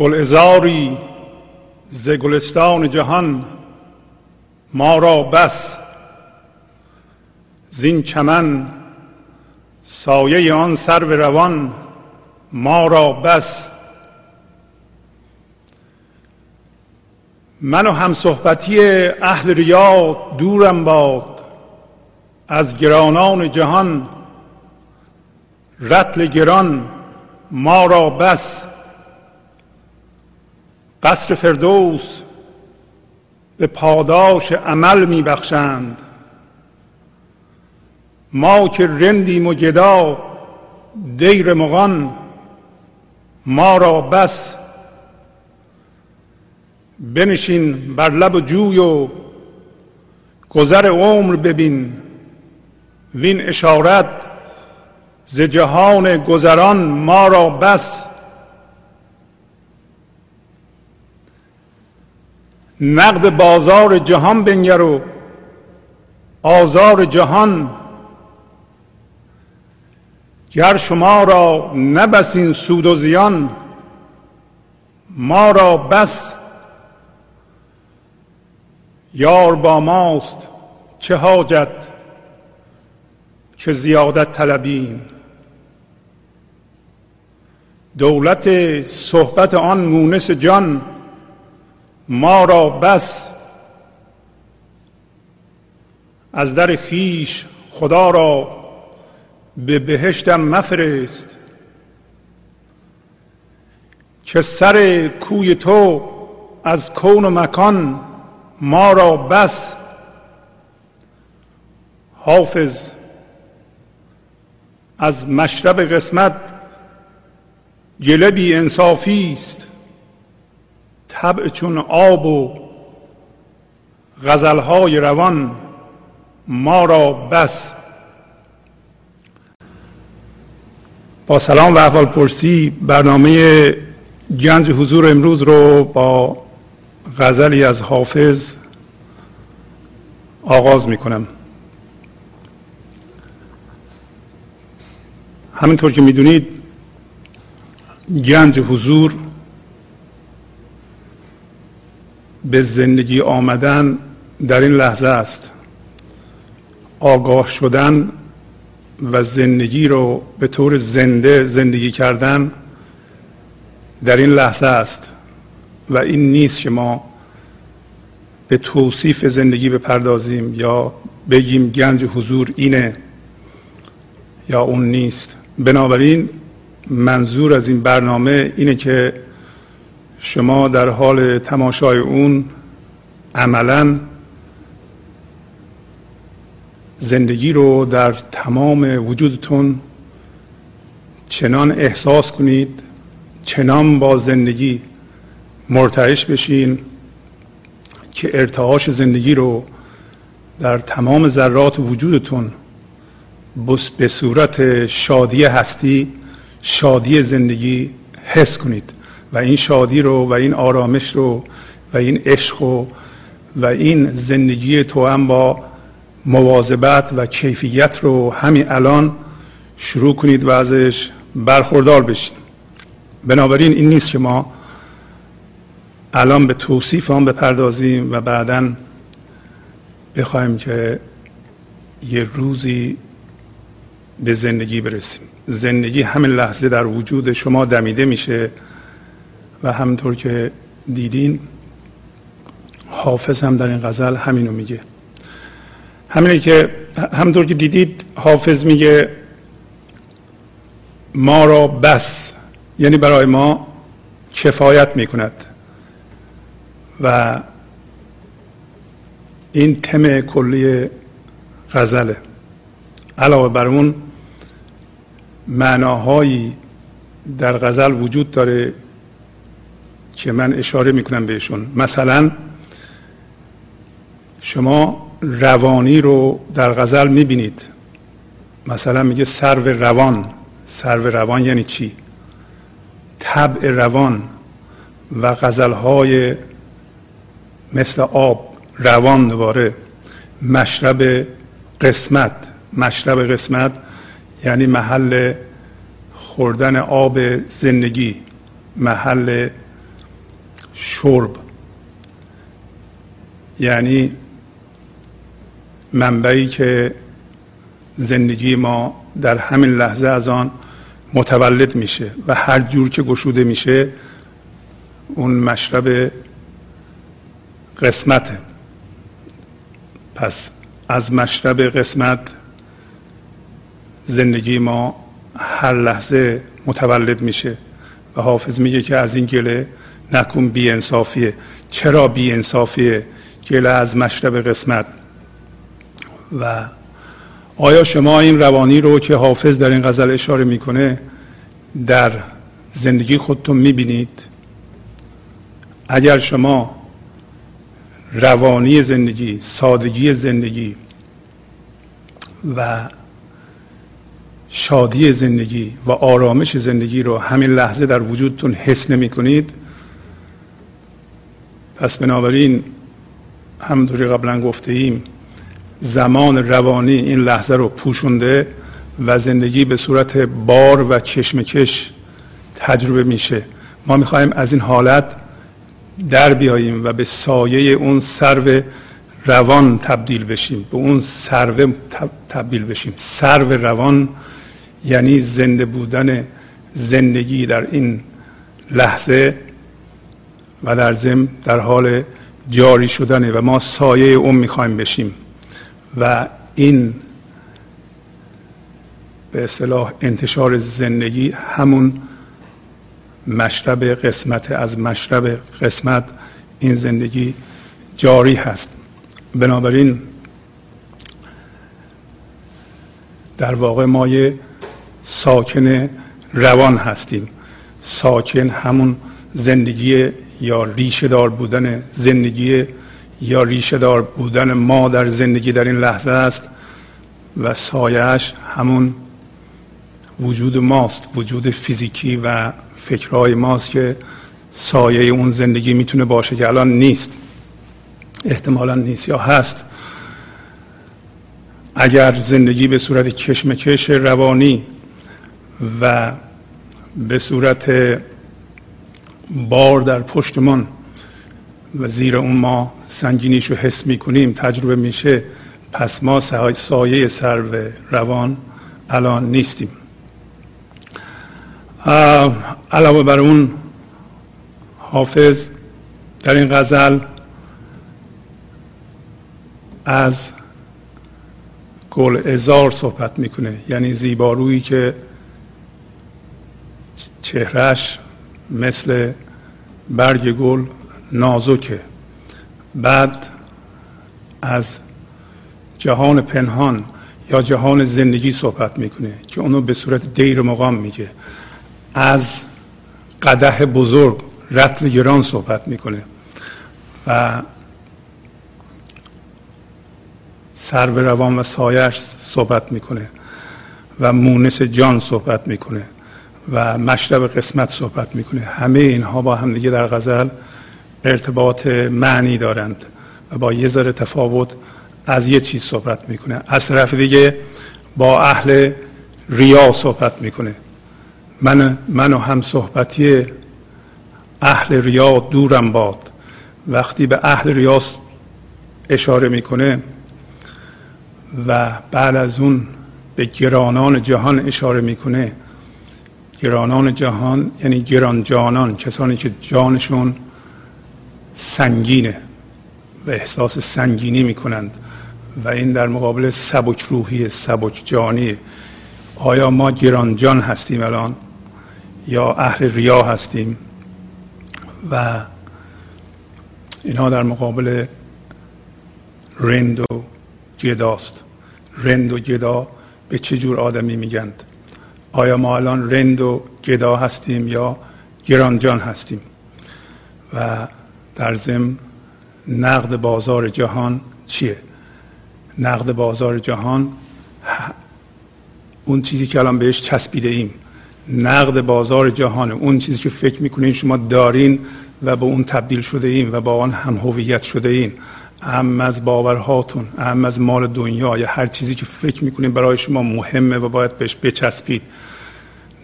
گلعذاری ز گلستان جهان ما را بس، زین چمن سایه آن سرو روان ما را بس. من و همصحبتی اهل ریا دورم باد، از گرانان جهان رطل گران ما را بس. قصر فردوس به پاداش عمل می بخشند، ما که رندیم و گدا دیر مغان ما را بس. بنشین بر لب و جوی و گذر عمر ببین، وین اشارت ز جهان گذران ما را بس. نقد بازار جهان بنگر و آزار جهان، گر شما را نبس این سود و زیان ما را بس. یار با ماست چه حاجت که زیادت طلبیم، دولت صحبت آن مونس جان ما را بس. از در خویش خدا را به بهشتم مفرست، که سر کوی تو از کون و مکان ما را بس. حافظ از مشرب قسمت گله بی انصافی است، طبع چون آب و غزلهای روان ما را بس. با سلام و احوالپرسی برنامه گنج حضور امروز رو با غزلی از حافظ آغاز می کنم. همینطور که می دونید گنج حضور به زندگی آمدن در این لحظه است، آگاه شدن و زندگی رو به طور زنده زندگی کردن در این لحظه است و این نیست که ما به توصیف زندگی بپردازیم یا بگیم گنج حضور اینه یا اون نیست. بنابراین منظور از این برنامه اینه که شما در حال تماشای اون عملاً زندگی رو در تمام وجودتون چنان احساس کنید، چنان با زندگی مرتعش بشین که ارتعاش زندگی رو در تمام ذرات وجودتون به صورت شادی هستی، شادی زندگی حس کنید و این شادی رو و این آرامش رو و این عشق رو و این زندگی توأم با مواظبت و کیفیت رو همین الان شروع کنید و ازش برخوردار بشید. بنابراین این نیست که ما الان به توصیف آن بپردازیم و بعداً بخوایم که یه روزی به زندگی برسیم. زندگی همین لحظه در وجود شما دمیده میشه و همونطور که دیدین حافظ هم در این غزل همینو میگه. همینه که همونطور که دیدید حافظ میگه ما را بس، یعنی برای ما کفایت میکند و این تم کلی غزله. علاوه بر اون معناهایی در غزل وجود داره که من اشاره میکنم بهشون. مثلا شما روانی رو در غزل میبینید، مثلا میگه سرو روان. سرو روان یعنی چی؟ طبع روان و غزلهای مثل آب روان. دوباره مشرب قسمت. مشرب قسمت یعنی محل خوردن آب زندگی، محل شرب یعنی منبعی که زندگی ما در همین لحظه از آن متولد میشه و هر جور که گشوده میشه اون مشرب قسمته. پس از مشرب قسمت زندگی ما هر لحظه متولد میشه و حافظ میگه که از این گله نکن بی انصافیه. چرا بی انصافیه؟ گله از مشرب قسمت. و آیا شما این روانی رو که حافظ در این غزل اشاره میکنه در زندگی خودتون میبینید؟ اگر شما روانی زندگی، سادگی زندگی و شادی زندگی و آرامش زندگی رو همین لحظه در وجودتون حس نمی کنید، پس بنابراین همونطوری قبلا گفته ایم زمان روانی این لحظه رو پوشونده و زندگی به صورت بار و کشمکش تجربه میشه. ما میخوایم از این حالت در بیاییم و به سایه اون سرو روان تبدیل بشیم، به اون سرو تبدیل بشیم. سرو روان یعنی زنده بودن زندگی در این لحظه و در ضمن در حال جاری شدنه و ما سایه اون میخوایم بشیم و این به اصطلاح انتشار زندگی همون مشرب قسمت. از مشرب قسمت این زندگی جاری هست. بنابراین در واقع ما یه ساکن روان هستیم. ساکن همون زندگی یا ریشه دار بودن زندگی یا ریشه دار بودن ما در زندگی در این لحظه است و سایه‌اش همون وجود ماست، وجود فیزیکی و فکرهای ماست که سایه اون زندگی میتونه باشه که الان نیست، احتمالا نیست یا هست. اگر زندگی به صورت کشمکش روانی و به صورت بار در پشتمان و زیر اون ما سنگینیشو حس میکنیم، تجربه میشه، پس ما سایه سرو روان الان نیستیم. علاوه بر اون حافظ در این غزل از گل عذار صحبت میکنه، یعنی زیبارویی که چهرهش مثل برگ گل نازکه. بعد از جهان پنهان یا جهان زندگی صحبت میکنه که اونو به صورت دیر مقام میگه. از قدح بزرگ، رطل گران صحبت میکنه و سرو روان و سایش صحبت میکنه و مونس جان صحبت میکنه و مشرب قسمت صحبت میکنه. همه اینها با همدیگه در غزل ارتباط معنی دارند و با یه ذره تفاوت از یه چیز صحبت میکنه. از طرف دیگه با اهل ریا صحبت میکنه. من و هم صحبتی اهل ریا دورم باد. وقتی به اهل ریا اشاره میکنه و بعد از اون به گرانان جهان اشاره میکنه، گرانان جهان یعنی گران جانان، کسانی که جانشون سنگینه و احساس سنگینی میکنند و این در مقابل سبک روحی، سبک جانی. آیا ما گران جان هستیم الان یا اهل ریا هستیم؟ و اینها در مقابل رند و گداست. رند و گدا به چه جور آدمی میگند؟ آیا ما الان رند و گدا هستیم یا گران جان هستیم؟ و در ضمن نقد بازار جهان چیه؟ نقد بازار جهان اون چیزی که الان بهش چسبیده ایم. نقد بازار جهان اون چیزی که فکر میکنین شما دارین و به اون تبدیل شده ایم و با آن هم هویت شده ایم. هم از باورهاتون، هم از مال دنیا یا هر چیزی که فکر میکنین برای شما مهمه و باید بهش بچسبید.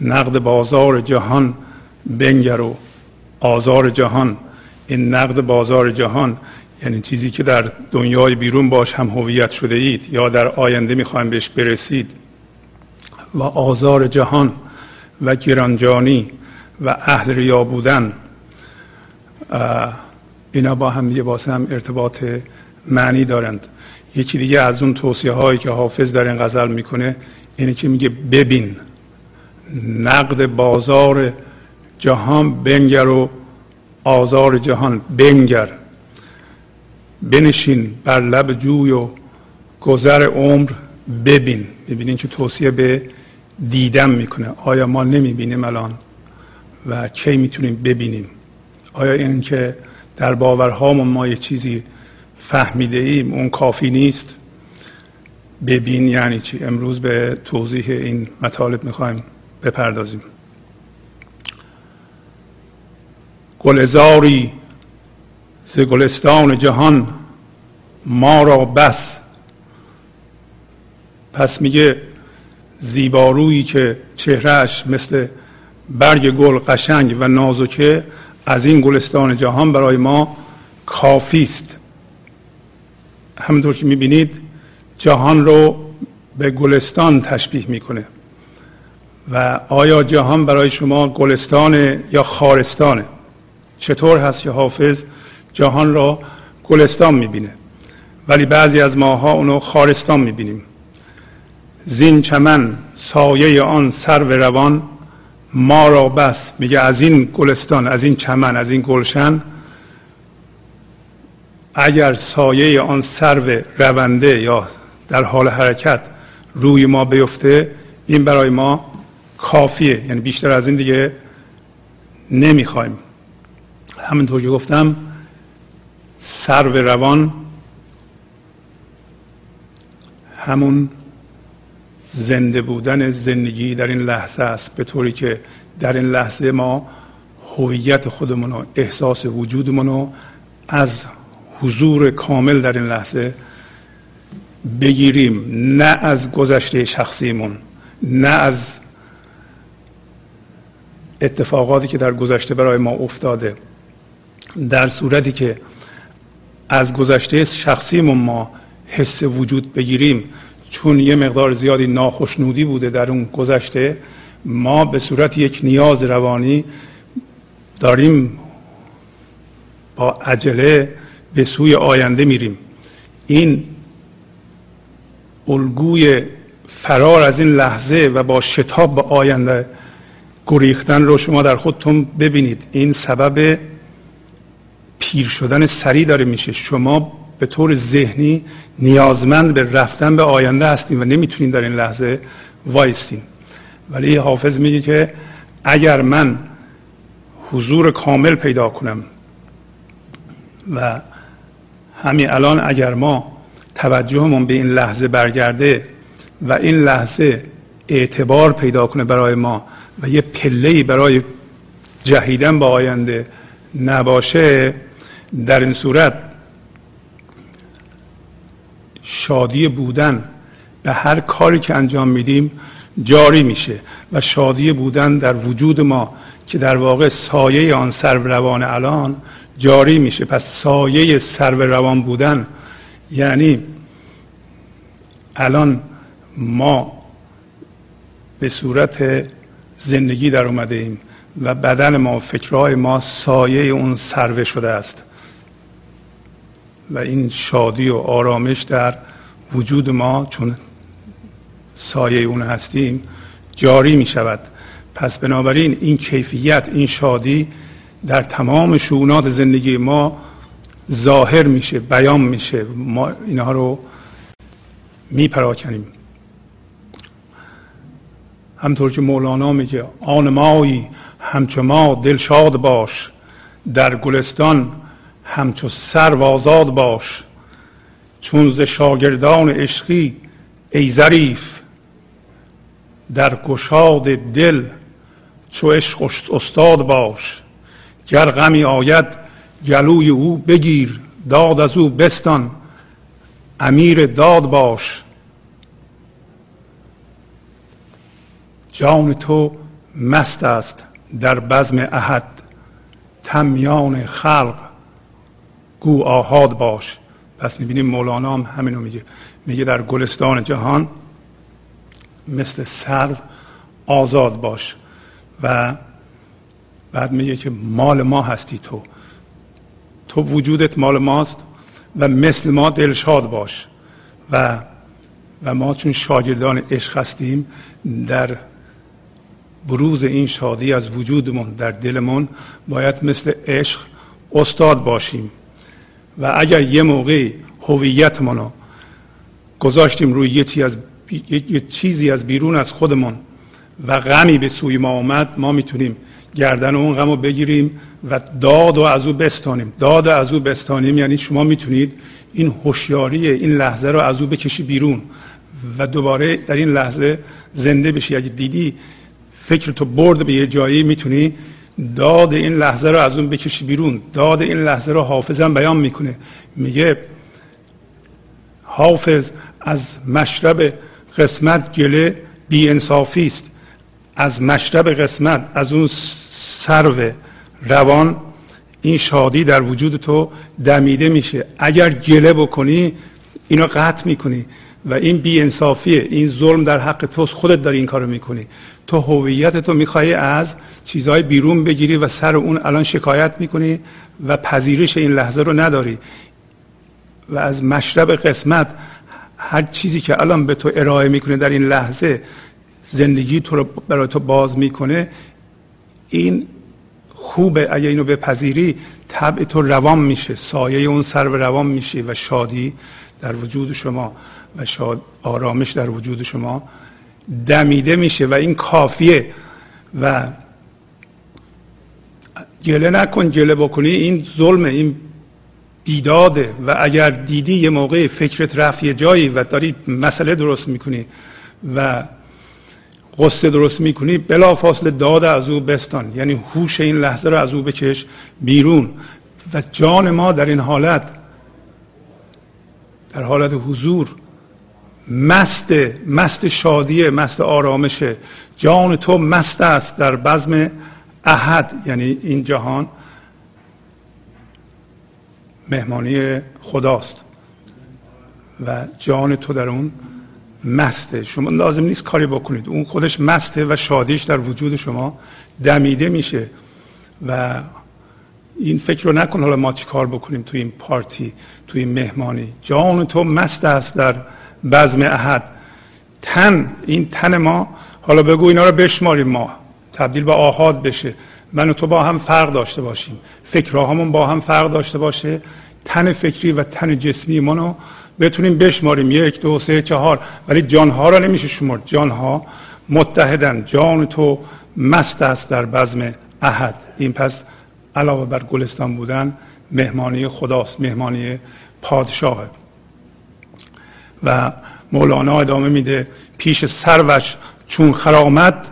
نقد بازار جهان بنگر و آزار جهان، این نقد بازار جهان، یعنی چیزی که در دنیای بیرون باش هم هویت شده اید یا در آینده میخوایم بهش برسید، و آزار جهان و گرانجانی و اهل ریا بودن، اینا با هم دیگه واسه هم ارتباط معنی دارند. یکی دیگه از اون توصیه هایی که حافظ در این غزل میکنه اینه که میگه ببین، نقد بازار جهان بنگر و آزار جهان بنگر، بنشین بر لب جوی و گذر عمر ببین. میبینین که توصیه به دیدن میکنه. آیا ما نمیبینیم الان و چه میتونیم ببینیم؟ آیا این که در باورهامون ما یه چیزی فهمیده ایم اون کافی نیست؟ ببین یعنی چی؟ امروز به توضیح این مطالب میخوایم بپردازیم. گلزاری ز گلستان جهان ما را بس. پس میگه زیبارویی که چهرهش مثل برگ گل قشنگ و نازکه از این گلستان جهان برای ما کافی است. همونطور که میبینید جهان رو به گلستان تشبیه میکنه. و آیا جهان برای شما گلستانه یا خارستانه؟ چطور هست که حافظ جهان را گلستان میبینه ولی بعضی از ماها اونو خارستان میبینیم؟ زین چمن سایه آن سرو روان ما را بس. میگه از این گلستان، از این چمن، از این گلشن، اگر سایه آن سرو رونده یا در حال حرکت روی ما بیفته، این برای ما کافیه. یعنی بیشتر از این دیگه نمیخوایم. همینطور که گفتم سرو روان همون زنده بودن زندگی در این لحظه است، به طوری که در این لحظه ما هویت خودمون و احساس وجودمون رو از حضور کامل در این لحظه بگیریم، نه از گذشته شخصیمون، نه از اتفاقاتی که در گذشته برای ما افتاده. در صورتی که از گذشته شخصیمون ما حس وجود بگیریم، چون یه مقدار زیادی ناخوشنودی بوده در اون گذشته، ما به صورت یک نیاز روانی داریم با عجله به سوی آینده میریم. این الگوی فرار از این لحظه و با شتاب به آینده گریختن رو شما در خودتون ببینید. این سبب پیر شدن سریع داره میشه. شما به طور ذهنی نیازمند به رفتن به آینده هستیم و نمیتونیم در این لحظه وایستیم. ولی حافظ میگه که اگر من حضور کامل پیدا کنم، و همین الان اگر ما توجهمون به این لحظه برگرده و این لحظه اعتبار پیدا کنه برای ما و یه پله‌ای برای جهیدن به آینده نباشه، در این صورت شادی بودن به هر کاری که انجام میدیم جاری میشه و شادی بودن در وجود ما که در واقع سایه آن سرو روان الان جاری میشه. پس سایه سرو روان بودن یعنی الان ما به صورت زندگی در اومده ایم و بدن ما، فکرهای ما سایه اون سرو شده است و این شادی و آرامش در وجود ما چون سایه اون هستیم جاری می شود. پس بنابراین این کیفیت، این شادی در تمام شؤونات زندگی ما ظاهر میشه، بیان میشه، ما اینها رو می پراکنیم. همطور که مولانا میگه آن مایی همچو ما دلشاد باش، در گلستان همچو سرو آزاد باش، چون ز شاگردان عشقی ای ظریف، در گشاد دل چو عشق استاد باش. گر غمی آید گلوی او بگیر، داد از او بستان امیر داد باش. جان تو مست است در بزم احد، تمیان خلق گو آحاد باش. پس میبینیم مولانا هم همینو میگه، میگه در گلستان جهان مثل سرو آزاد باش. و بعد میگه که مال ما هستی تو، تو وجودت مال ماست و مثل ما دلشاد باش. و ما چون شاگردان عشق هستیم، در بروز این شادی از وجودمون در دلمون باید مثل عشق استاد باشیم. و اگر یه موقع هویتمون رو گذاشتیم روی یه چیزی از بیرون از خودمون و غمی به سوی ما اومد، ما میتونیم گردن اون غم رو بگیریم و داد و از او بستانیم. داد از او بستانیم یعنی شما میتونید این هوشیاری این لحظه رو از او بکشی بیرون و دوباره در این لحظه زنده بشی. اگه دیدی فکر تو برد به یه جایی، میتونی داد این لحظه رو از اون بکشی بیرون. داد این لحظه رو حافظم بیان میکنه، میگه حافظ از مشرب قسمت گله بی انصافی است. از مشرب قسمت، از اون سرو روان، این شادی در وجود تو دمیده میشه. اگر گله بکنی اینو قطع میکنی و این بی انصافیه، این ظلم در حق توست، خودت داری این کارو میکنی. تو هویت تو میخوای از چیزهای بیرون بگیری و سر اون الان شکایت میکنی و پذیرش این لحظه رو نداری. و از مشرب قسمت، هر چیزی که الان به تو ارائه میکنه در این لحظه زندگی تو رو برای تو باز میکنه، این خوبه. اگه اینو بپذیری طبع تو روان میشه، سایه اون سر به روان میشه و شادی در وجود شما و آرامش در وجود شما دمیده میشه و این کافیه. و گله نکن، گله بکنی این ظلمه، این بیداده. و اگر دیدی یه موقع فکرت رفت یه جایی و داری مسئله درست میکنی و غصه درست میکنی، بلافاصله داد از او بستان، یعنی هوش این لحظه رو از او بکش بیرون. و جان ما در این حالت، در حالت حضور مست شادیه، مست آرامشه. جان تو مست است در بزم احد، یعنی این جهان مهمانی خداست و جان تو در اون مسته. شما لازم نیست کاری بکنید، اون خودش مسته و شادیش در وجود شما دمیده میشه. و این فکر رو نکن حالا ما چی کار بکنیم توی این پارتی، توی این مهمانی. جان تو مست است در بزم احد. تن، این تن ما، حالا بگو اینا رو بشماریم، ما تبدیل به آحاد بشه، من و تو با هم فرق داشته باشیم، فکرهامون با هم فرق داشته باشه، تن فکری و تن جسمی ما رو بتونیم بشماریم 1، 2، 3، 4. ولی جانها را نمیشه شمرد، جانها متحدن. جان تو مست است در بزم احد. این پس علاوه بر گلستان بودن مهمانی خداست، مهمانی پادشاهه. و مولانا ادامه میده، پیش سروش چون خرامد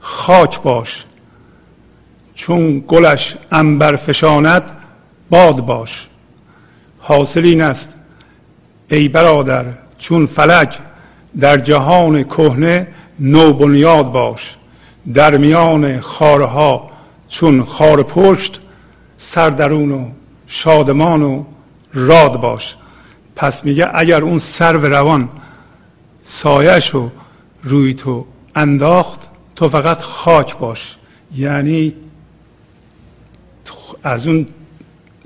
خاک باش، چون گلش عنبر فشاند باد باش. حاصل این است ای برادر چون فلک، در جهان کهنه نو بنیاد باش. در میان خارها چون خار پشت، سردرون و شادمان و راد باش. پس میگه اگر اون سرو روان سایش رو روی تو انداخت، تو فقط خاک باش. یعنی از اون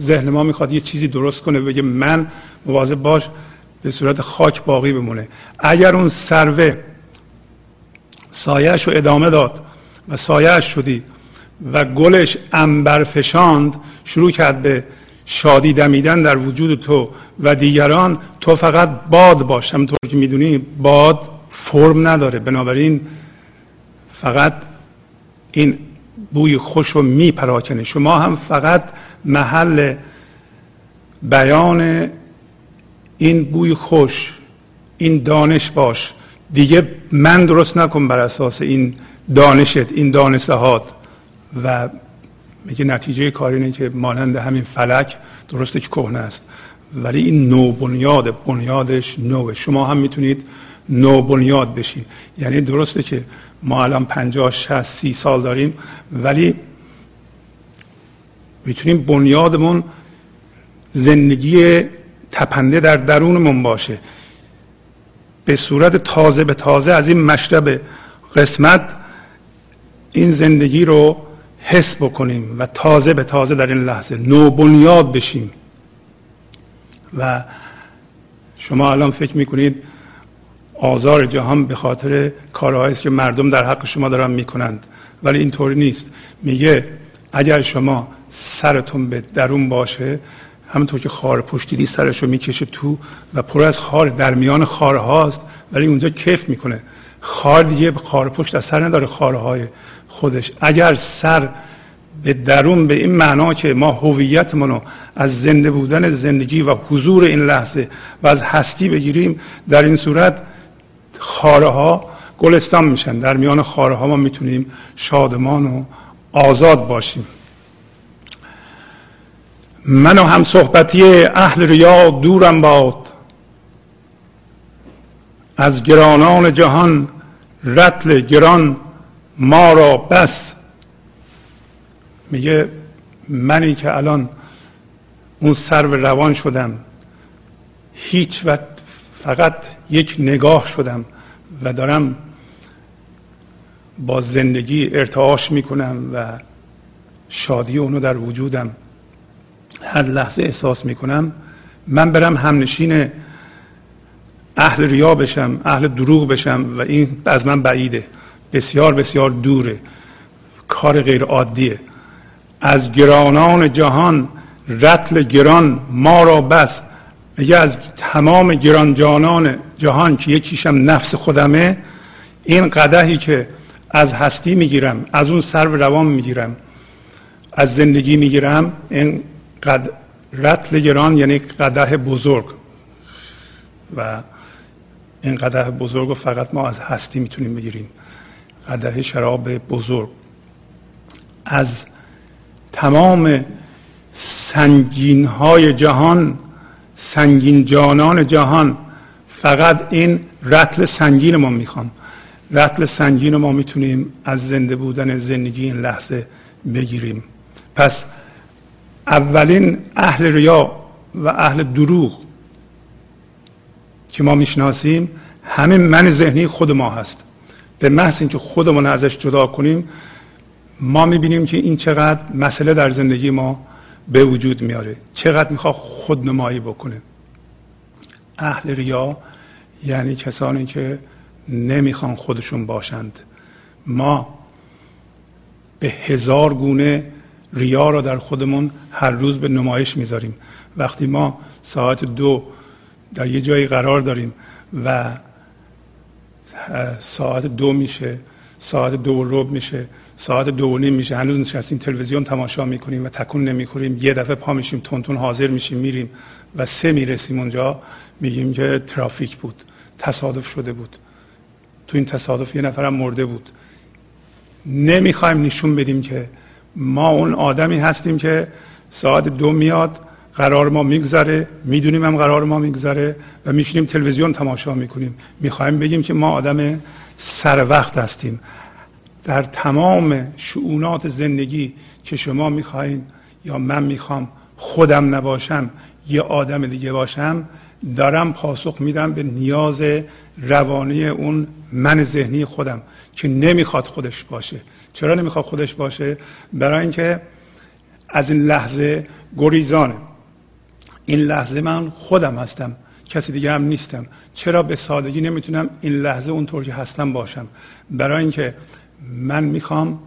ذهن ما میخواد یه چیزی درست کنه، بگه من، مواظب باش به صورت خاک باقی بمونه. اگر اون سرو سایش رو ادامه داد و سایش شدی و گلش عنبر فشاند، شروع کرد به شادی دمیدن در وجود تو و دیگران، تو فقط باد باش. همونطور که میدونی باد فرم نداره، بنابراین فقط این بوی خوش رو میپراکنه. شما هم فقط محل بیان این بوی خوش، این دانش باش. دیگه من درست نکن بر اساس این دانشت، این دانستهات. و میگه نتیجه کار اینه که مانند همین فلک، درسته که کهنه است ولی این نو بنیاده، بنیادش نوه. شما هم میتونید نو بنیاد بشین. یعنی درسته که ما الان 50، 60، 30 سال داریم، ولی میتونیم بنیادمون زندگی تپنده در درونمون باشه، به صورت تازه به تازه از این مشرب قسمت این زندگی رو حس بکنیم و تازه به تازه در این لحظه نوبنیاد بشیم. و شما الان فکر میکنید آزار جهان به خاطر کارهایی است که مردم در حق شما دارن میکنند، ولی اینطوری نیست. میگه اگر شما سرتون به درون باشه، همونطور که خار پشت دیدی سرشو میکشه تو و پر از خار در میان خارهاست، ولی اونجا کیف میکنه. خار دیگه خار پشت اثر نداره، خارهای خودش. اگر سر به درون به این معنا که ما هویتمونو از زنده بودن زندگی و حضور این لحظه و از هستی بگیریم، در این صورت خارها گلستان میشن. در میان خارها ما میتونیم شادمان و آزاد باشیم. من و هم صحبتی اهل ریا دورم باد، از گرانان جهان رطل گران ما را بس. میگه منی که الان اون سرو روان شدم، هیچ وقت فقط یک نگاه شدم و دارم با زندگی ارتعاش میکنم و شادی اونو در وجودم هر لحظه احساس میکنم. من برم همنشین اهل ریا بشم، اهل دروغ بشم، و این از من بعیده، بسیار بسیار دوره، کار غیر عادیه. از گرانان جهان رطل گران ما را بس. میگه از تمام گران جانان جهان که یکیشم نفس خودمه، این قدحی که از هستی میگیرم، از اون سرو روان میگیرم، از زندگی میگیرم، این رطل گران یعنی قدح بزرگ، و این قدح بزرگ رو فقط ما از هستی میتونیم بگیریم، قدح شراب بزرگ. از تمام سنگین‌های جهان، سنگین جانان جهان، فقط این رطل سنگین ما میخوام. رطل سنگین ما میتونیم از زنده بودن زندگی این لحظه بگیریم. پس اولین اهل ریا و اهل دروغ که ما میشناسیم، همین من ذهنی خود ما هست. به محض اینکه خودمون ازش جدا کنیم، ما میبینیم که این چقدر مسئله در زندگی ما به وجود میاره، چقدر میخواد خودنمایی بکنه. اهل ریا یعنی کسانی که نمیخوان خودشون باشند. ما به هزار گونه ریا را در خودمون هر روز به نمایش میذاریم. وقتی ما ساعت 2 در یه جایی قرار داریم و ساعت 2 میشه، ساعت 2:15 میشه، ساعت 2:30 میشه، هنوز نشستیم تلویزیون تماشا میکنیم و تکون نمیخوریم، یه دفعه پا میشیم، تونتون حاضر میشیم میریم و 3 میرسیم اونجا، میگیم که ترافیک بود، تصادف شده بود، تو این تصادف یه نفرم مرده بود. نمیخوایم نشون بدیم که ما اون آدمی هستیم که ساعت 2 میاد، قرار ما میگذره، میدونیم هم قرار ما میگذره و میشینیم تلویزیون تماشا میکنیم. میخوایم بگیم که ما آدم سر وقت هستیم. در تمام شؤونات زندگی که شما میخواین یا من میخوام خودم نباشم، یه آدم دیگه باشم، دارم پاسخ میدم به نیاز روانی اون من ذهنی خودم که نمیخواد خودش باشه. چرا نمیخواد خودش باشه؟ برای اینکه از این لحظه گریزانه. این لحظه من خودم هستم، کسی دیگه هم نیستم. چرا به سادگی نمیتونم این لحظه اونطور که هستم باشم؟ برای اینکه من میخوام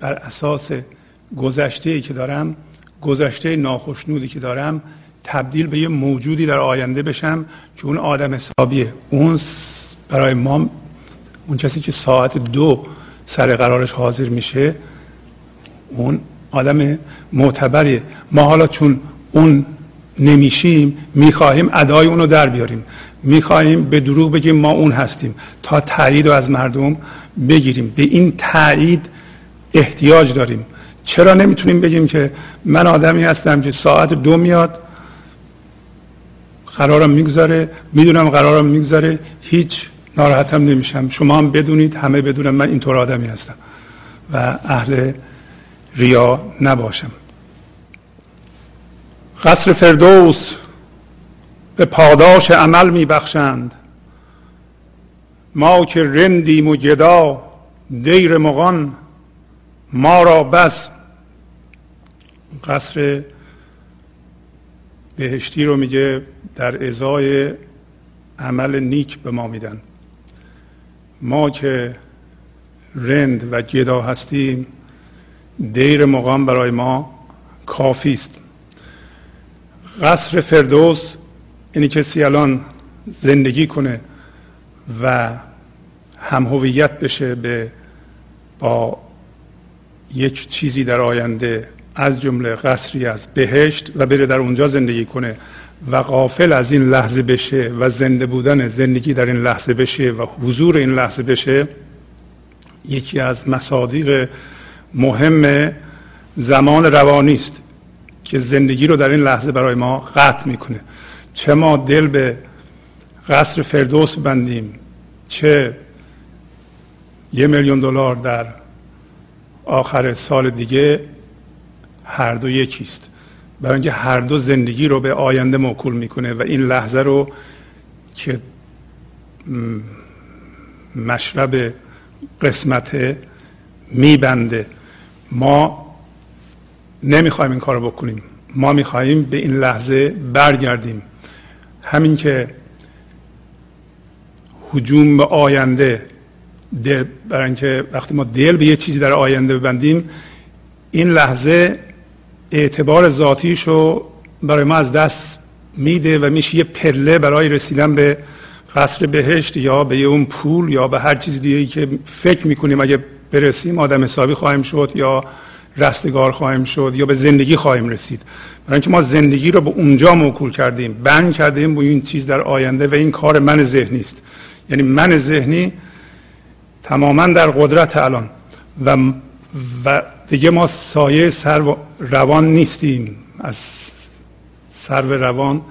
بر اساس گذشته‌ای که دارم، گذشته ناخوشنودی که دارم، تبدیل به یه موجودی در آینده بشم که اون آدم حسابیه. اون برای ما، اون کسی که ساعت 2 سر قرارش حاضر میشه، اون آدم معتبریه. ما حالا چون اون نمیشیم، میخواهیم ادای اونو در بیاریم، میخواهیم به دروغ بگیم ما اون هستیم تا تایید رو از مردم بگیریم. به این تایید احتیاج داریم. چرا نمیتونیم بگیم که من آدمی هستم که ساعت 2 میاد، قرارم میگذاره، میدونم قرارم میگذاره، هیچ ناراحتم نمیشم، شما هم بدونید، همه بدونم من اینطور آدمی هستم و اهل ریا نباشم. قصر فردوس به پاداش عمل میبخشند، ما که رندیم و گدا دیر مغان ما را بس. قصر بهشتی رو میگه در ازای عمل نیک به ما میدن، ما که رند و گدا هستیم دیر مقام برای ما کافی است. قصر فردوس اینی که سیلان زندگی کنه و هم هویت بشه با یک چیزی در آینده، از جمله قصری از بهشت، و بره در اونجا زندگی کنه و غافل از این لحظه بشه و زنده بودن زندگی در این لحظه بشه و حضور این لحظه بشه، یکی از مصادیق مهم زمان روانی است که زندگی رو در این لحظه برای ما قطع میکنه. چه ما دل به قصر فردوس بندیم، چه $1,000,000 در آخر سال دیگه، هر دو یکیست، برای اینکه هر دو زندگی رو به آینده موکول میکنه و این لحظه رو که مشرب قسمت میبنده. ما نمیخوایم این کارو بکنیم، ما میخوایم به این لحظه برگردیم. همین که هجوم به آینده، برای اینکه وقتی ما دل به یه چیزی در آینده ببندیم، این لحظه اعتبار ذاتیشو برای ما از دست میده و میشه یه پله برای رسیدن به قصر بهشت یا به اون پول یا به هر چیز دیگه‌ای که فکر میکنیم اگه برسیم آدم حسابی خواهیم شد یا رستگار خواهیم شد یا به زندگی خواهیم رسید. برای اینکه ما زندگی رو به اونجا موکول کردیم، بند کردیم به این چیز در آینده و این کار من ذهنی است. یعنی من ذهنی تماما در قدرت الان و دیگه ما سایه سرو روان نیستیم، از سرو روان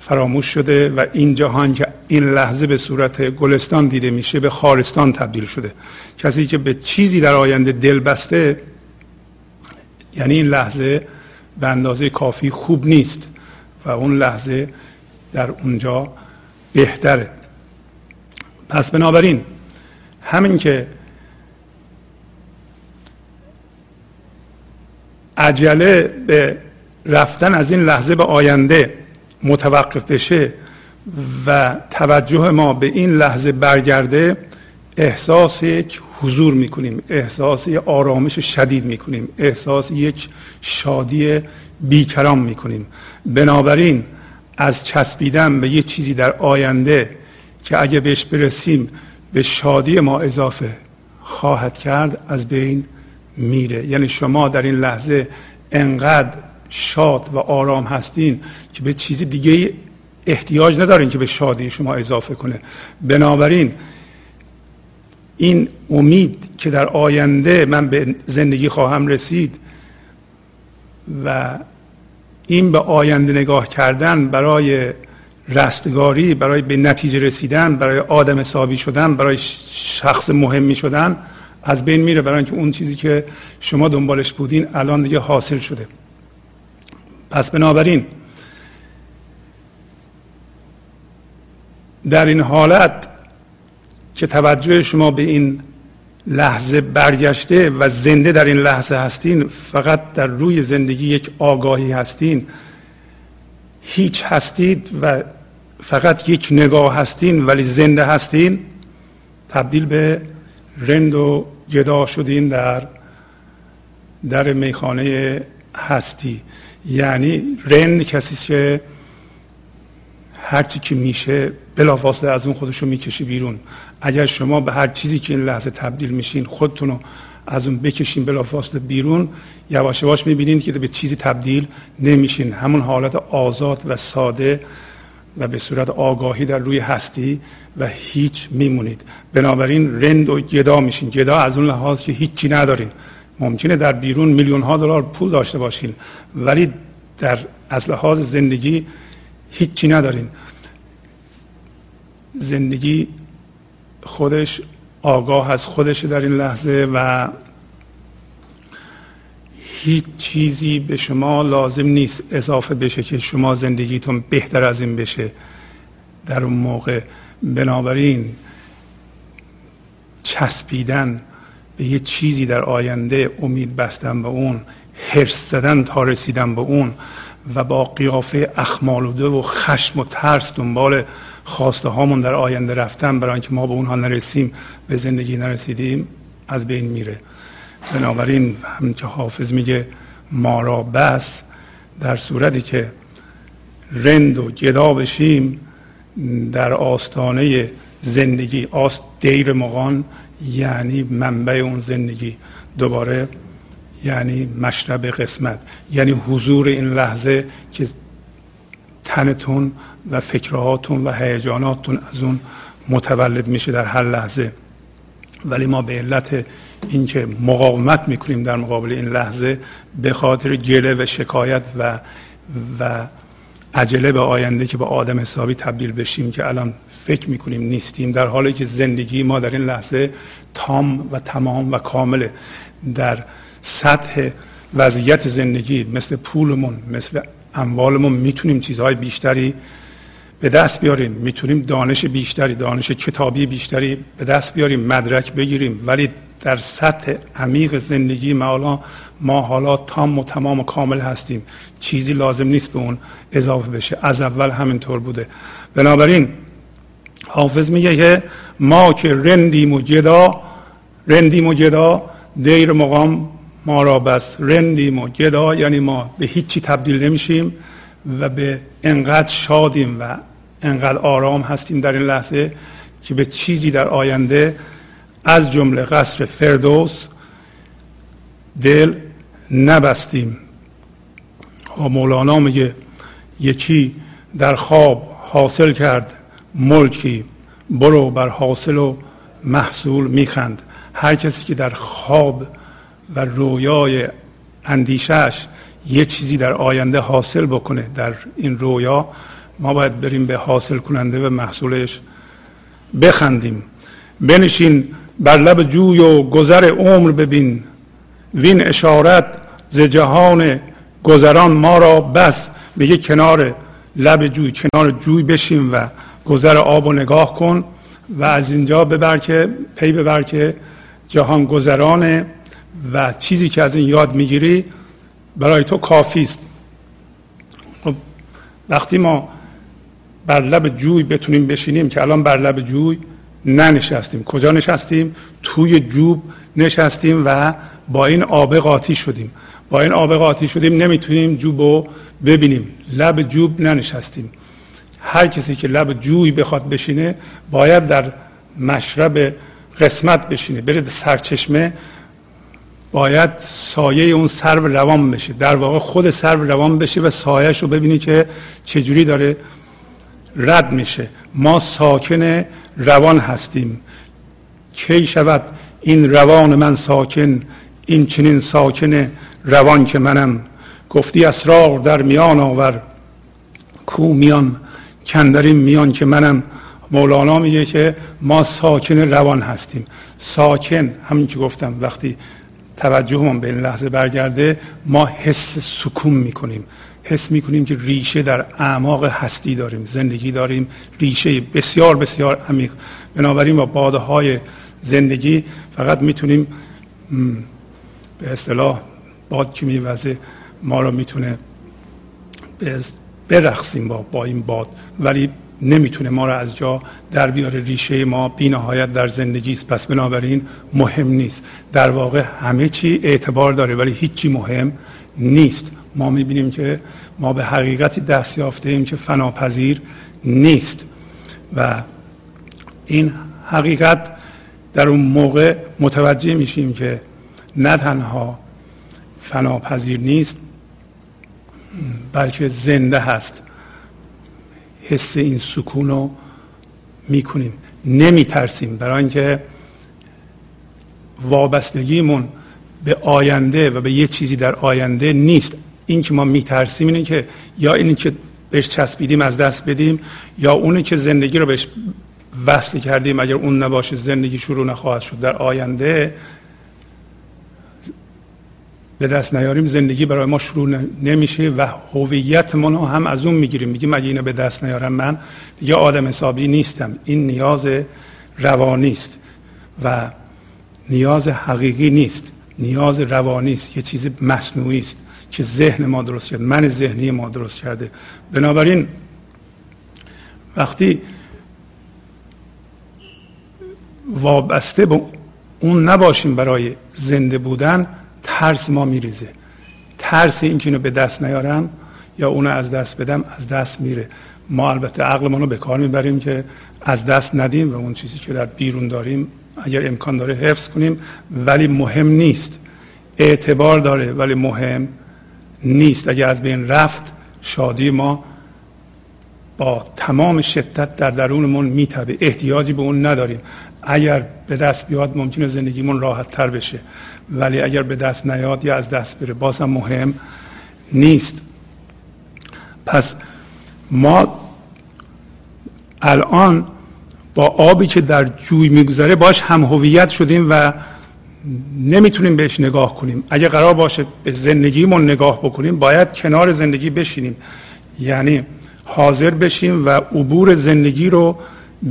فراموش شده و این جهان که این لحظه به صورت گلستان دیده میشه به خارستان تبدیل شده. کسی که به چیزی در آینده دل بسته، یعنی این لحظه به اندازه کافی خوب نیست و اون لحظه در اونجا بهتره. پس بنابراین همین که عجله به رفتن از این لحظه به آینده متوقف بشه و توجه ما به این لحظه برگرده، احساس یک حضور میکنیم، احساس یک آرامش شدید میکنیم، احساس یک شادی بیکران میکنیم. بنابراین از چسبیدن به یک چیزی در آینده که اگه بهش برسیم به شادی ما اضافه خواهد کرد از بین میره. یعنی شما در این لحظه انقدر شاد و آرام هستین که به چیز دیگه احتیاج ندارین که به شادی شما اضافه کنه. بنابراین این امید که در آینده من به زندگی خواهم رسید و این به آینده نگاه کردن برای رستگاری، برای به نتیجه رسیدن، برای آدم حسابی شدن، برای شخص مهمی شدن از بین میره، برای اینکه اون چیزی که شما دنبالش بودین الان دیگه حاصل شده. پس بنابراین در این حالت که توجه شما به این لحظه برگشته و زنده در این لحظه هستین، فقط در روی زندگی یک آگاهی هستین، هیچ هستید و فقط یک نگاه هستین ولی زنده هستین، تبدیل به رند و گدا شدین در میخانه هستی. یعنی رند کسی که هرچی که میشه بلافاصله از اون خودشو میکشه بیرون. اگر شما به هر چیزی که این لحظه تبدیل میشین خودتونو از اون بکشین بلافاصله بیرون، یواش یواش میبینین که به چیزی تبدیل نمیشین. همون حالت آزاد و ساده و به صورت آگاهی در روی هستی و هیچ میمونید. بنابراین رند و گدا میشین. گدا از اون لحاظ که هیچی ندارین. ممکنه در بیرون میلیونها دلار پول داشته باشین ولی در از لحاظ زندگی هیچی ندارین. زندگی خودش آگاه از خودش در این لحظه و هیچ چیزی به شما لازم نیست اضافه بشه که شما زندگیتون بهتر از این بشه در اون موقع. بنابراین چسبیدن به یه چیزی در آینده، امید بستن به اون، حرص زدن تا رسیدن به اون و با قیافه اخمالوده و خشم و ترس دنبال خواسته هامون در آینده رفتن برای اینکه ما به اونها نرسیم، به زندگی نرسیدیم، از بین میره. بنابراین همین که حافظ میگه ما را بس، در صورتی که رند و گدا بشیم در آستانه زندگی، دیر مغان یعنی منبع اون زندگی، دوباره یعنی مشرب قسمت، یعنی حضور این لحظه که تنتون و فکرهاتون و هیجاناتون از اون متولد میشه در هر لحظه. ولی ما به علت اینکه مقاومت میکنیم در مقابل این لحظه، به خاطر گله و شکایت و عجله به آینده که به آدم حسابی تبدیل بشیم که الان فکر میکنیم نیستیم، در حالی که زندگی ما در این لحظه تام و تمام و کامله. در سطح وضعیت زندگی مثل پولمون، مثل اموالمون میتونیم چیزهای بیشتری به دست بیاریم، میتونیم دانش بیشتری، دانش کتابی بیشتری به دست بیاریم، مدرک بگیریم، ولی در سطح عمیق زندگی ما حالا تام و تمام و کامل هستیم، چیزی لازم نیست به اون اضافه بشه، از اول همینطور بوده. بنابراین حافظ میگه که ما که رندیم و گدا دیر مقام ما را بس. رندیم و گدا یعنی ما به هیچی تبدیل نمیشیم و به انقدر شادیم و انقدر آرام هستیم در این لحظه که به چیزی در آینده از جمله قصر فردوس دل نبستیم. مولانا میگه یکی در خواب حاصل کرد ملکی، برو بر حاصل و محصول میخند. هر کسی که در خواب و رویای اندیشهش یه چیزی در آینده حاصل بکنه، در این رویا ما باید بریم به حاصل کننده و محصولش بخندیم. بنشین بر لب جوی و گذر عمر ببین، وین اشارت ز جهان گذران ما را بس. میگه کنار لب جوی، کنار جوی بشیم و گذر آب و نگاه کن و از اینجا پی ببر که جهان گذرانه و چیزی که از این یاد میگیری برای تو کافی است. خب وقتی ما بر لب جوی بتونیم بشینیم، که الان بر لب جوی ننشستیم، کجا نشستیم؟ توی جوب نشستیم و با این آب قاطی شدیم، نمیتونیم جوبو ببینیم، لب جوب ننشستیم. هر کسی که لب جوی بخواد بشینه باید در مشرب قسمت بشینه، بره سرچشمه، باید سایه اون سرو روان بشه، در واقع خود سرو روان بشه و سایهش رو ببینی که چجوری داره رد میشه. ما ساکن روان هستیم، کی شود این روان من ساکن، این چنین ساکن روان که منم. گفتی اسرار در میان آور، کو میان کندرین میان که منم. مولانا میگه که ما ساکن روان هستیم. ساکن همین که گفتم، وقتی توجهمون به این لحظه برگرده، ما حس سکون میکنیم، حس میکنیم که ریشه در اعماق هستی داریم، زندگی داریم، ریشه بسیار بسیار عمیق. بنابراین با بادهای زندگی فقط میتونیم، به اصطلاح باد که میوزه ما را میتونه برقصیم با این باد، ولی نمیتونه ما را از جا در بیاره. ریشه ما بی نهایت در زندگی است، پس بنابراین مهم نیست. در واقع همه چی اعتبار داره ولی هیچی مهم نیست. ما میبینیم که ما به حقیقتی دست یافته ایم که فناپذیر نیست و این حقیقت در اون موقع متوجه میشیم که نه تنها فناپذیر نیست بلکه زنده هست. حس این سکون رو میکنیم، نمیترسیم، برای اینکه وابستگیمون به آینده و به یه چیزی در آینده نیست. این که ما میترسیم اینه که یا اینی که بهش چسبیدیم از دست بدیم، یا اونی که زندگی رو بهش وصل کردیم اگر اون نباشه زندگی شروع نخواهد شد. در آینده به دست نیاریم زندگی برای ما شروع نمیشه و هویتمون رو هم از اون میگیریم. میگیم اگه اینو به دست نیارم من دیگه آدم حسابی نیستم. این نیاز روانی است و نیاز حقیقی نیست، نیاز روانی است، یه چیز مصنوعی است که ذهن ما درست کرده، من ذهنی ما درست کرده. بنابراین وقتی وابسته به اون نباشیم برای زنده بودن، ترس ما میریزه. ترس اینکه اینو به دست نیارم یا اونو از دست بدم از دست میره. ما البته عقلمون رو به کار میبریم که از دست ندیم و اون چیزی که در بیرون داریم اگر امکان داره حفظ کنیم، ولی مهم نیست. اعتبار داره ولی مهم نیست. اگر از بین رفت، شادی ما با تمام شدت در درونمون میتبه، احتیاجی به اون نداریم. اگر به دست بیاد ممکنه زندگیمون راحت تر بشه، ولی اگر به دست نیاد یا از دست بره بازم مهم نیست. پس ما الان با آبی که در جوی میگذره باش هم هویت شدیم و نمیتونیم بهش نگاه کنیم. اگر قرار باشه به زندگیمون نگاه بکنیم باید کنار زندگی بشینیم، یعنی حاضر بشیم و عبور زندگی رو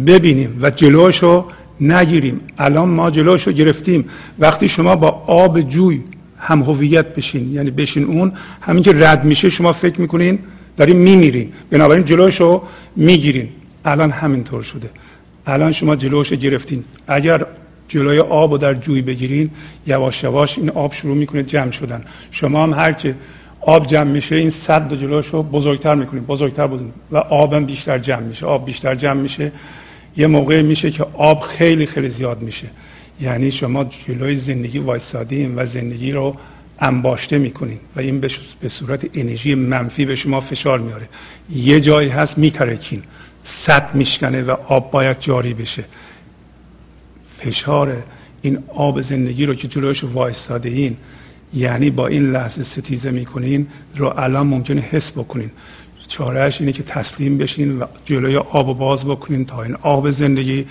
ببینیم و جلوش رو نگیریم. الان ما جلوش رو گرفتیم. وقتی شما با آب جوی هم هویت بشین، یعنی بشین اون، همین که رد میشه شما فکر میکنین دارین میمیرین، بنابراین جلوش رو میگیرین. الان همینطور شده، الان شما جلوش رو گرفتین. اگر جلوی آب رو در جوی بگیرین یواش یواش این آب شروع میکنه جمع شدن. شما هم هرچه آب جمع میشه این سد جلوش رو بزرگتر میکنید، بزرگتر بزرگتر و آب هم بیشتر جمع میشه، آب بیشتر جمع میشه. یه موقع میشه که آب خیلی خیلی زیاد میشه، یعنی شما جلوی زندگی وایسادین و زندگی رو انباشته میکنین و این به صورت انرژی منفی به شما فشار میاره. یه جایی هست میترکین، سد میشکنه و آب باید جاری بشه. فشار این آب زندگی رو که جلوش وایسادین، یعنی با این لحظه ستیزه میکنین رو الان ممکنه حس بکنین. چارهش اینه که تسلیم بشین و جلوی آب رو باز بکنین تا این آب زندگی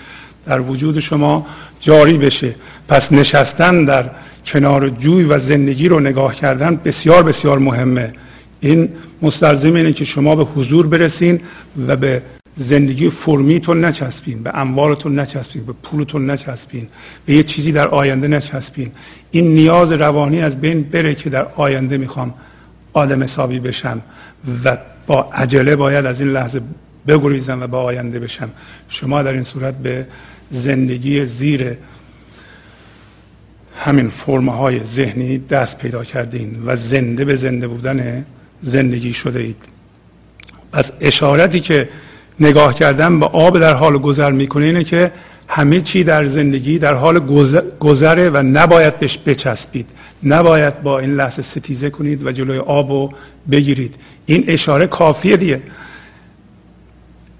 در وجود شما جاری بشه. پس نشستن در کنار جوی و زندگی رو نگاه کردن بسیار بسیار مهمه. این مستلزم اینه که شما به حضور برسین و به زندگی فرمیتون نچسبین، به اموالتون نچسبین، به پولتون نچسبین، به یه چیزی در آینده نچسبین. این نیاز روانی از بین بره که در آینده میخوام آدم حسابی بشم و با عجله باید از این لحظه بگریزم و با آینده بشم. شما در این صورت به زندگی زیر همین فرم‌های ذهنی دست پیدا کردین و زنده به زنده بودن زندگی شده اید. پس اشارتی که نگاه کردن به آب در حال گذر میکنه اینه که همه چی در زندگی در حال گذره و نباید بهش بچسبید، نباید با این لحظه ستیزه کنید و جلوی آب رو بگیرید. این اشاره کافیه دیگه.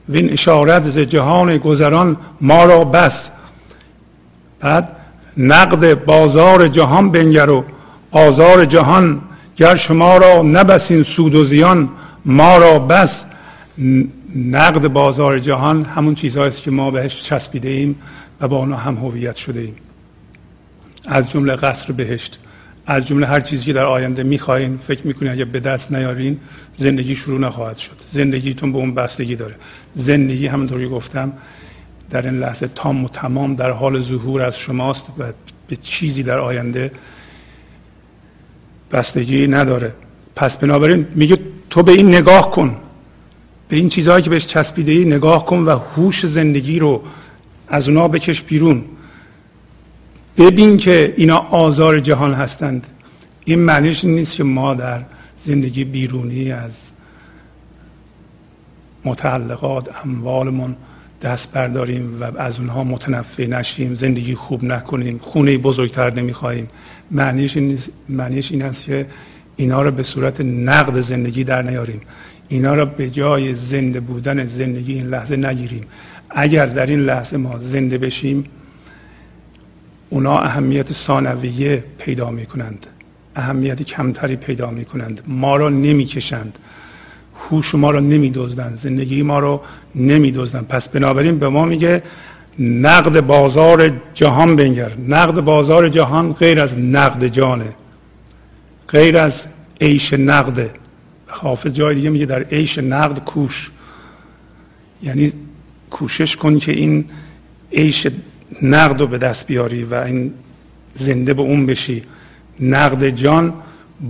این اشارت ز جهان گذران ما را بس. بعد نقد بازار جهان بنگر و آزار جهان، گر شما را نبسین سود و زیان ما را بس. نقد بازار جهان همون چیزهایی است که ما بهش چسبیده ایم و با آنها هم هویت شده ایم، از جمله قصر بهشت، از جمله هر چیزی که در آینده میخواین فکر میکنین اگه به دست نیارین زندگی شروع نخواهد شد. زندگیتون به اون بستگی داره. زندگی همونطوری گفتم در این لحظه تام و تمام در حال ظهور از شماست و به چیزی در آینده بستگی نداره. پس بنابراین میگه تو به این نگاه کن، به این چیزهایی که بهش چسبیده ای نگاه کن و هوش زندگی رو از اونا بکش بیرون. ببین که اینا آزار جهان هستند. این معنیش نیست که ما در زندگی بیرونی از متعلقات اموالمون دست برداریم و از اونها متنفع نشیم، زندگی خوب نکنیم، خونه بزرگتر نمیخواییم. معنیش این است که اینا رو به صورت نقد زندگی در نیاریم، اینا را به جای زنده بودن زندگی این لحظه نگیریم. اگر در این لحظه ما زنده بشیم اونا اهمیت ثانویه پیدا می کنند، اهمیت کمتری پیدا می کنند، ما را نمی کشند، هوش ما را نمی دزدند، زندگی ما را نمی دزدند. پس بنابراین به ما میگه نقد بازار جهان بنگر. نقد بازار جهان غیر از نقد جانه، غیر از عیش نقد. حافظ جای دیگه میگه در عیش نقد کوش، یعنی کوشش کن که این عیش نقد رو به دست بیاری و این زنده به اون بشی. نقد جان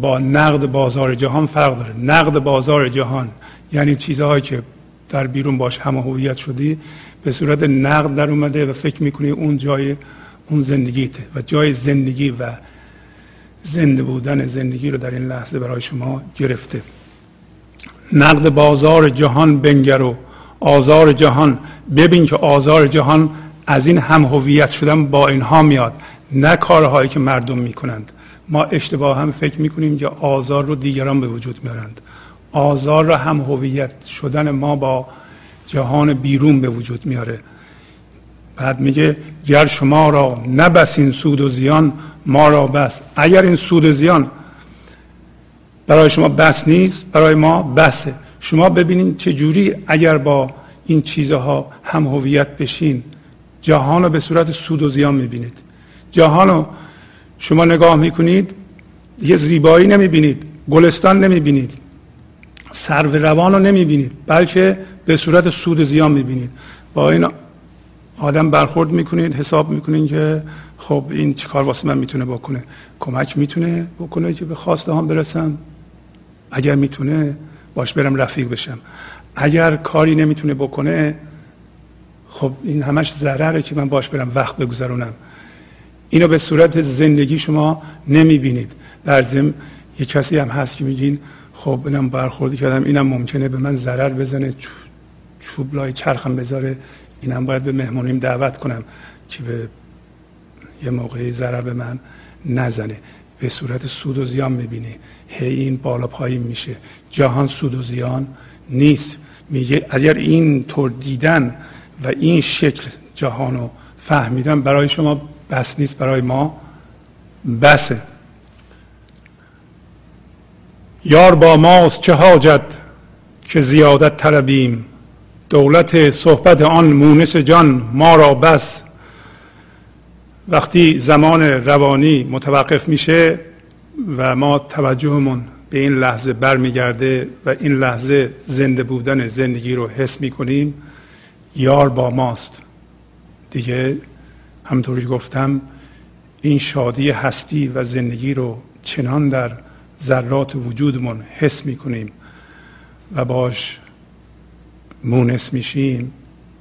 با نقد بازار جهان فرق داره. نقد بازار جهان یعنی چیزهایی که در بیرون باش هم هویت شدی به صورت نقد در اومده و فکر میکنی اون جای اون زندگیته و جای زندگی و زنده بودن زندگی رو در این لحظه برای شما گرفته. نقد بازار جهان بنگر و آزار جهان، ببین که آزار جهان از این هم هویت شدن با اینها میاد، نه کارهایی که مردم میکنند. ما اشتباه هم فکر میکنیم که آزار رو دیگران به وجود میارند. آزار رو هم هویت شدن ما با جهان بیرون به وجود میاره. بعد میگه گر شما را نبس این سود و زیان ما را بس. اگر این سود و زیان برای شما بس نیست، برای ما بسه. شما ببینید چه جوری اگر با این چیزها هم هویت بشین، جهان رو به صورت سود و زیان میبینید. جهان رو شما نگاه میکنید، یه زیبایی نمیبینید، گلستان نمیبینید، سرو روان رو نمیبینید، بلکه به صورت سود و زیان میبینید. با این آدم برخورد میکنید، حساب میکنید که خب این چیکار واسه من میتونه بکنه، کمک میتونه بکنه که به خواسته هام برسم، اگر میتونه باش برم رفیق بشم، اگر کاری نمیتونه بکنه خب این همش ضرره که من باش برم وقت بگذرونم. اینو به صورت زندگی شما نمیبینید. در ضمن یه کسی هم هست که میگین خب اینم برخوردی کردم، اینم ممکنه به من ضرر بزنه، چوب لای چرخم بذاره، اینم باید به مهمونیم دعوت کنم که به یه موقعی ضرر به من نزنه. به صورت سود و زیان میبینی، هی این بالا پایین میشه. جهان سود و زیان نیست. میگه اگر این طور دیدن و این شکل جهانو فهمیدن برای شما بس نیست، برای ما بسه. یار با ماست چه حاجت که زیادت طلبیم، دولت صحبت آن مونس جان ما را بس. وقتی زمان روانی متوقف میشه و ما توجهمون به این لحظه برمیگرده و این لحظه زنده بودن زندگی رو حس میکنیم، یار با ماست دیگه. همطوری گفتم این شادی هستی و زندگی رو چنان در ذرات وجودمون حس میکنیم و باش مونس میشیم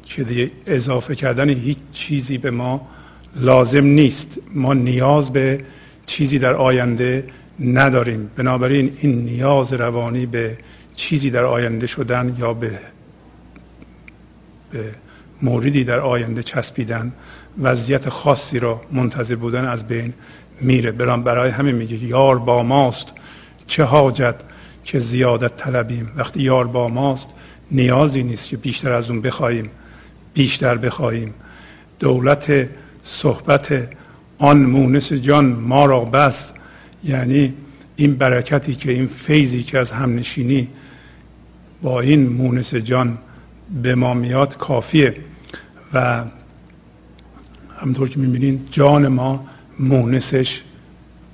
که دیگه اضافه کردن هیچ چیزی به ما لازم نیست. ما نیاز به چیزی در آینده نداریم، بنابراین این نیاز روانی به چیزی در آینده شدن یا به موردی در آینده چسبیدن وضعیت خاصی را منتظر بودن از بین میره. برای همین میگه یار با ماست چه حاجت که زیادت طلبیم. وقتی یار با ماست نیازی نیست که بیشتر از اون بخوایم، بیشتر بخوایم. دولت صحبت آن مونس جان ما را بست، یعنی این برکتی که این فیضی که از همنشینی با این مونس جان به ما میاد کافیه. و همطور که میبینین جان ما مونسش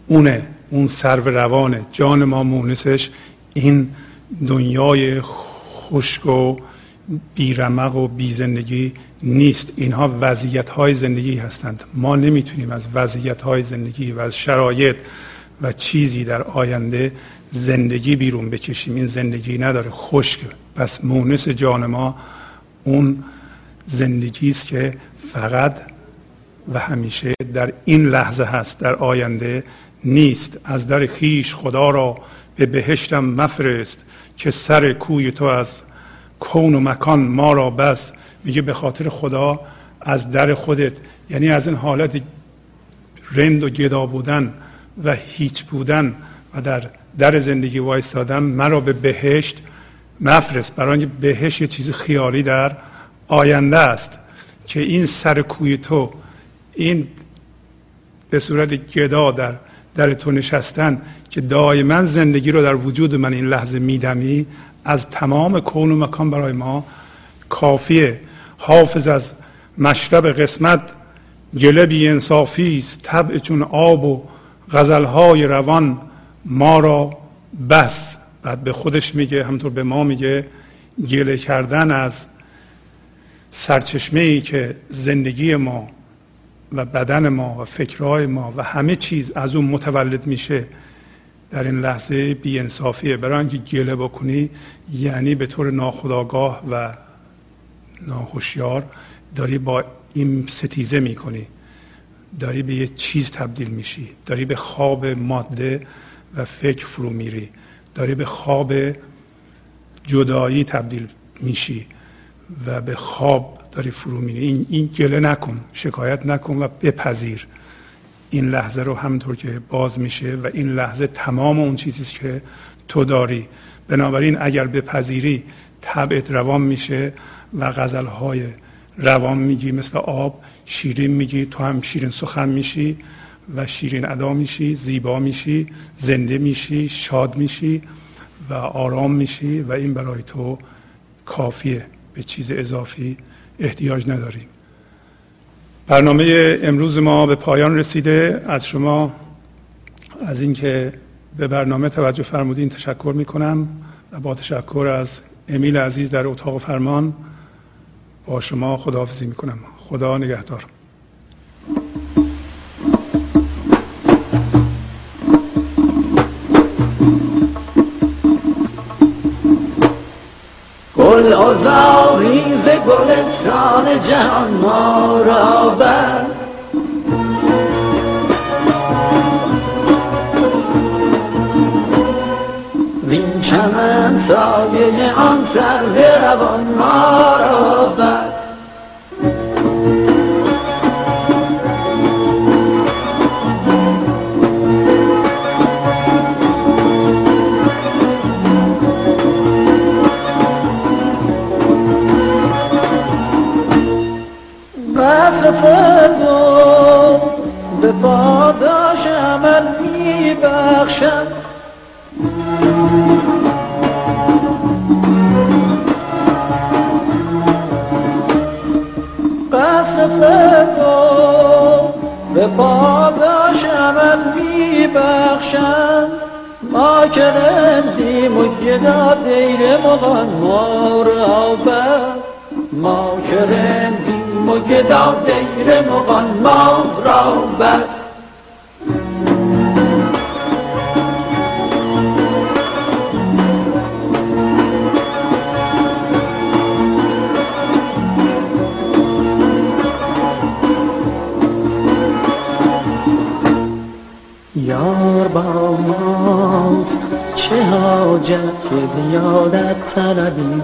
اونه، اون سرو روانه. جان ما مونسش این دنیای خشک و بیرمق و بی زندگی نیست. اینها وضعیت‌های زندگی هستند. ما نمیتونیم از وضعیت‌های زندگی و از شرایط و چیزی در آینده زندگی بیرون بکشیم. این زندگی نداره، خشک. پس مونس جان ما اون زندگی است که فقط و همیشه در این لحظه هست، در آینده نیست. از در خیش خدا را به بهشتم مفرست که سر کوی تو از کون و مکان ما را بس. میگه به خاطر خدا از در خودت، یعنی از این حالت رند و گدا بودن و هیچ بودن و در زندگی وایستادن، مرا به بهشت مفرست. برای اینکه بهشت یه چیز خیالی در آینده است که این سر کوی تو، این به صورت گدا در تو نشستن که دائما زندگی رو در وجود من این لحظه میدمی، از تمام کون و مکان برای ما کافیه. حافظ از مشرب قسمت گله بی انصافی است، طبع چون آب و غزلهای روان ما را بس، بعد به خودش میگه، همطور به ما میگه، گله کردن از سرچشمه‌ای که زندگی ما و بدن ما و فکرهای ما و همه چیز از اون متولد میشه در این لحظه بی انصافیه. برای اینکه گله بکنی یعنی به طور ناخودآگاه و ناهوشیار داری با این ستیزه میکنی، داری به یه چیز تبدیل میشی، داری به خواب ماده و فکر فرو میری، داری به خواب جدایی تبدیل میشی و به خواب داری فرو میری. این گله نکن، شکایت نکن و بپذیر این لحظه رو همونطور که باز میشه و این لحظه تمام اون چیزیست که تو داری. بنابراین اگر بپذیری طبعت روان میشه و غزلهای روان میگی، مثل آب شیرین میگی، تو هم شیرین سخن میشی و شیرین ادا میشی، زیبا میشی، زنده میشی، شاد میشی و آرام میشی و این برای تو کافیه، به چیز اضافی احتیاج نداریم. برنامه امروز ما به پایان رسیده. از شما از اینکه به برنامه توجه فرمودین تشکر میکنم و با تشکر از امیل عزیز در اتاق فرمان با شما خداحافظی میکنم. خدا نگهدار. گل آزاری ز گلستان جهان ما را بست، زین چمن سایه آن سرو روان ما را بست. قصر فردوس به پاداش عمل میبخشد، قصر فردوس به پاداش عمل میبخشد. ما که رندیم و گدا دیر مغان ما را بست، ما که رندیم مجدا دیر مغان ما را بست. یار با ماست چه حاجت که زیادت طلبی،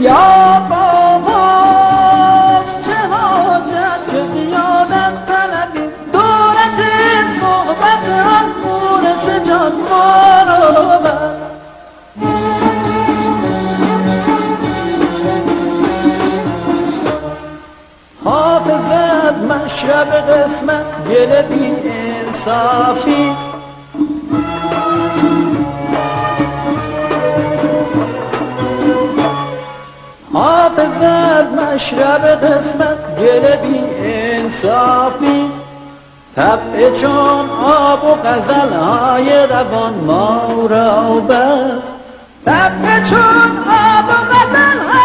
یا بابا چه حاجت که زیادت طلبی، دورت صحبت آن مونس جان ما را بست. حافظت مشرب قسمت، گل بی انصافی، حافظت مشرب قسمت، گل بی انصافی. طبع چون آب و غزلهای روان ما را بست، طبع چون آب و غزلهای